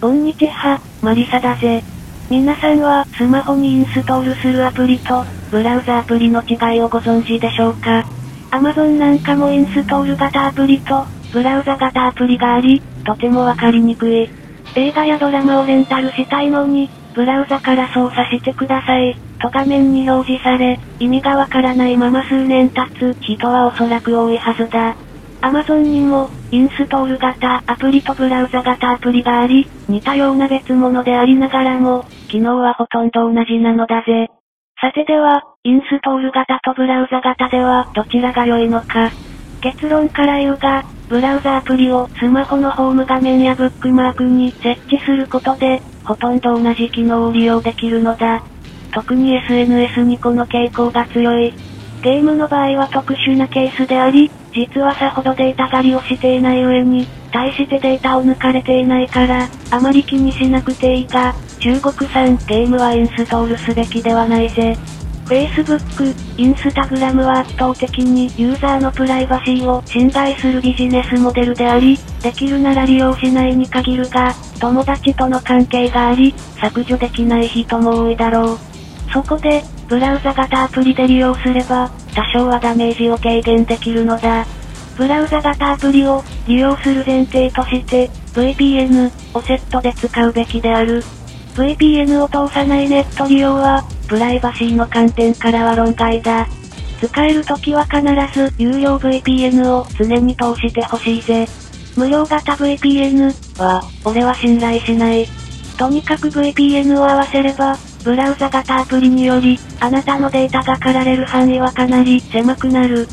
こんにちは、マリサだぜ。皆さんはスマホにインストールするアプリとブラウザアプリの違いをご存知でしょうか。 Amazon なんかもインストール型アプリとブラウザ型アプリがあり、とてもわかりにくい。映画やドラマをレンタルしたいのに、ブラウザから操作してくださいと画面に表示され、意味がわからないまま数年経つ人はおそらく多いはずだ。Amazon にも、インストール型アプリとブラウザ型アプリがあり、似たような別物でありながらも、機能はほとんど同じなのだぜ。さてでは、インストール型とブラウザ型では、どちらが良いのか。結論から言うが、ブラウザアプリをスマホのホーム画面やブックマークに設置することで、ほとんど同じ機能を利用できるのだ。特に SNS にこの傾向が強い。ゲームの場合は特殊なケースであり、実はさほどデータ狩りをしていない上に、対してデータを抜かれていないから、あまり気にしなくていいが、中国産ゲームはインストールすべきではないぜ。Facebook、Instagram は圧倒的にユーザーのプライバシーを侵害するビジネスモデルであり、できるなら利用しないに限るが、友達との関係があり、削除できない人も多いだろう。そこで、ブラウザ型アプリで利用すれば、多少はダメージを軽減できるのだ。ブラウザ型アプリを利用する前提として、VPN をセットで使うべきである。VPN を通さないネット利用は、プライバシーの観点からは論外だ。使えるときは必ず有料 VPN を常に通してほしいぜ。無料型 VPN は、俺は信頼しない。とにかく VPN を合わせれば、ブラウザ型アプリにより、あなたのデータが借られる範囲はかなり狭くなる。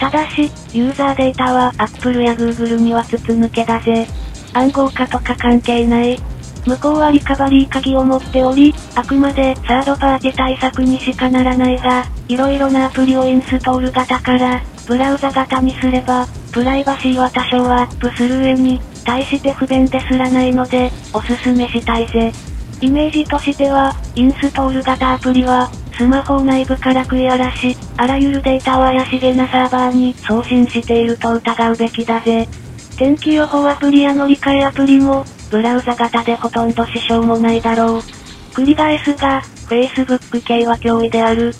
ただし、ユーザーデータは Apple や Google には筒抜けだぜ。暗号化とか関係ない。向こうはリカバリー鍵を持っており、あくまでサードパーティ対策にしかならないが、いろいろなアプリをインストール型から、ブラウザ型にすれば、プライバシーは多少はアップする上に、対して不便ですらないので、おすすめしたいぜ。イメージとしては、インストール型アプリは、スマホを内部から食い荒らし、あらゆるデータを怪しげなサーバーに送信していると疑うべきだぜ。天気予報アプリや乗り換えアプリも、ブラウザ型でほとんど支障もないだろう。繰り返すが、Facebook 系は脅威である。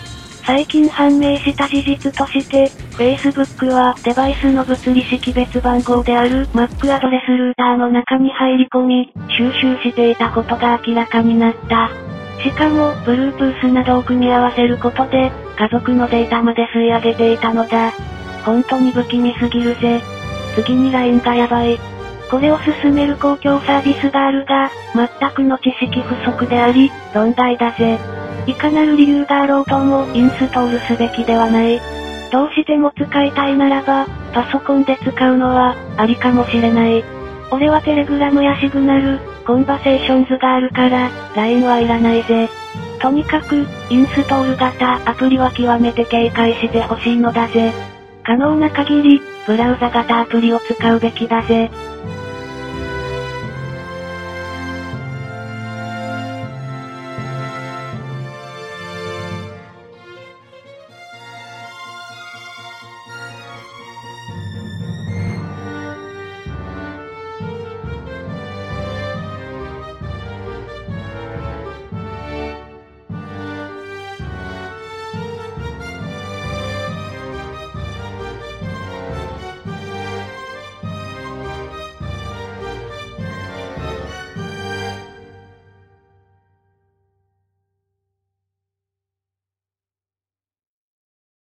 最近判明した事実として、Facebook はデバイスの物理識別番号である MAC アドレスルーターの中に入り込み、収集していたことが明らかになった。しかも、Bluetooth などを組み合わせることで、家族のデータまで吸い上げていたのだ。本当に不気味すぎるぜ。次に LINE がやばい。これを進める公共サービスがあるが、全くの知識不足であり、論外だぜ。いかなる理由があろうともインストールすべきではない。どうしても使いたいならば、パソコンで使うのは、ありかもしれない。俺は Telegram やシグナル、コンバセーションズがあるから、LINE はいらないぜ。とにかく、インストール型アプリは極めて警戒してほしいのだぜ。可能な限り、ブラウザ型アプリを使うべきだぜ。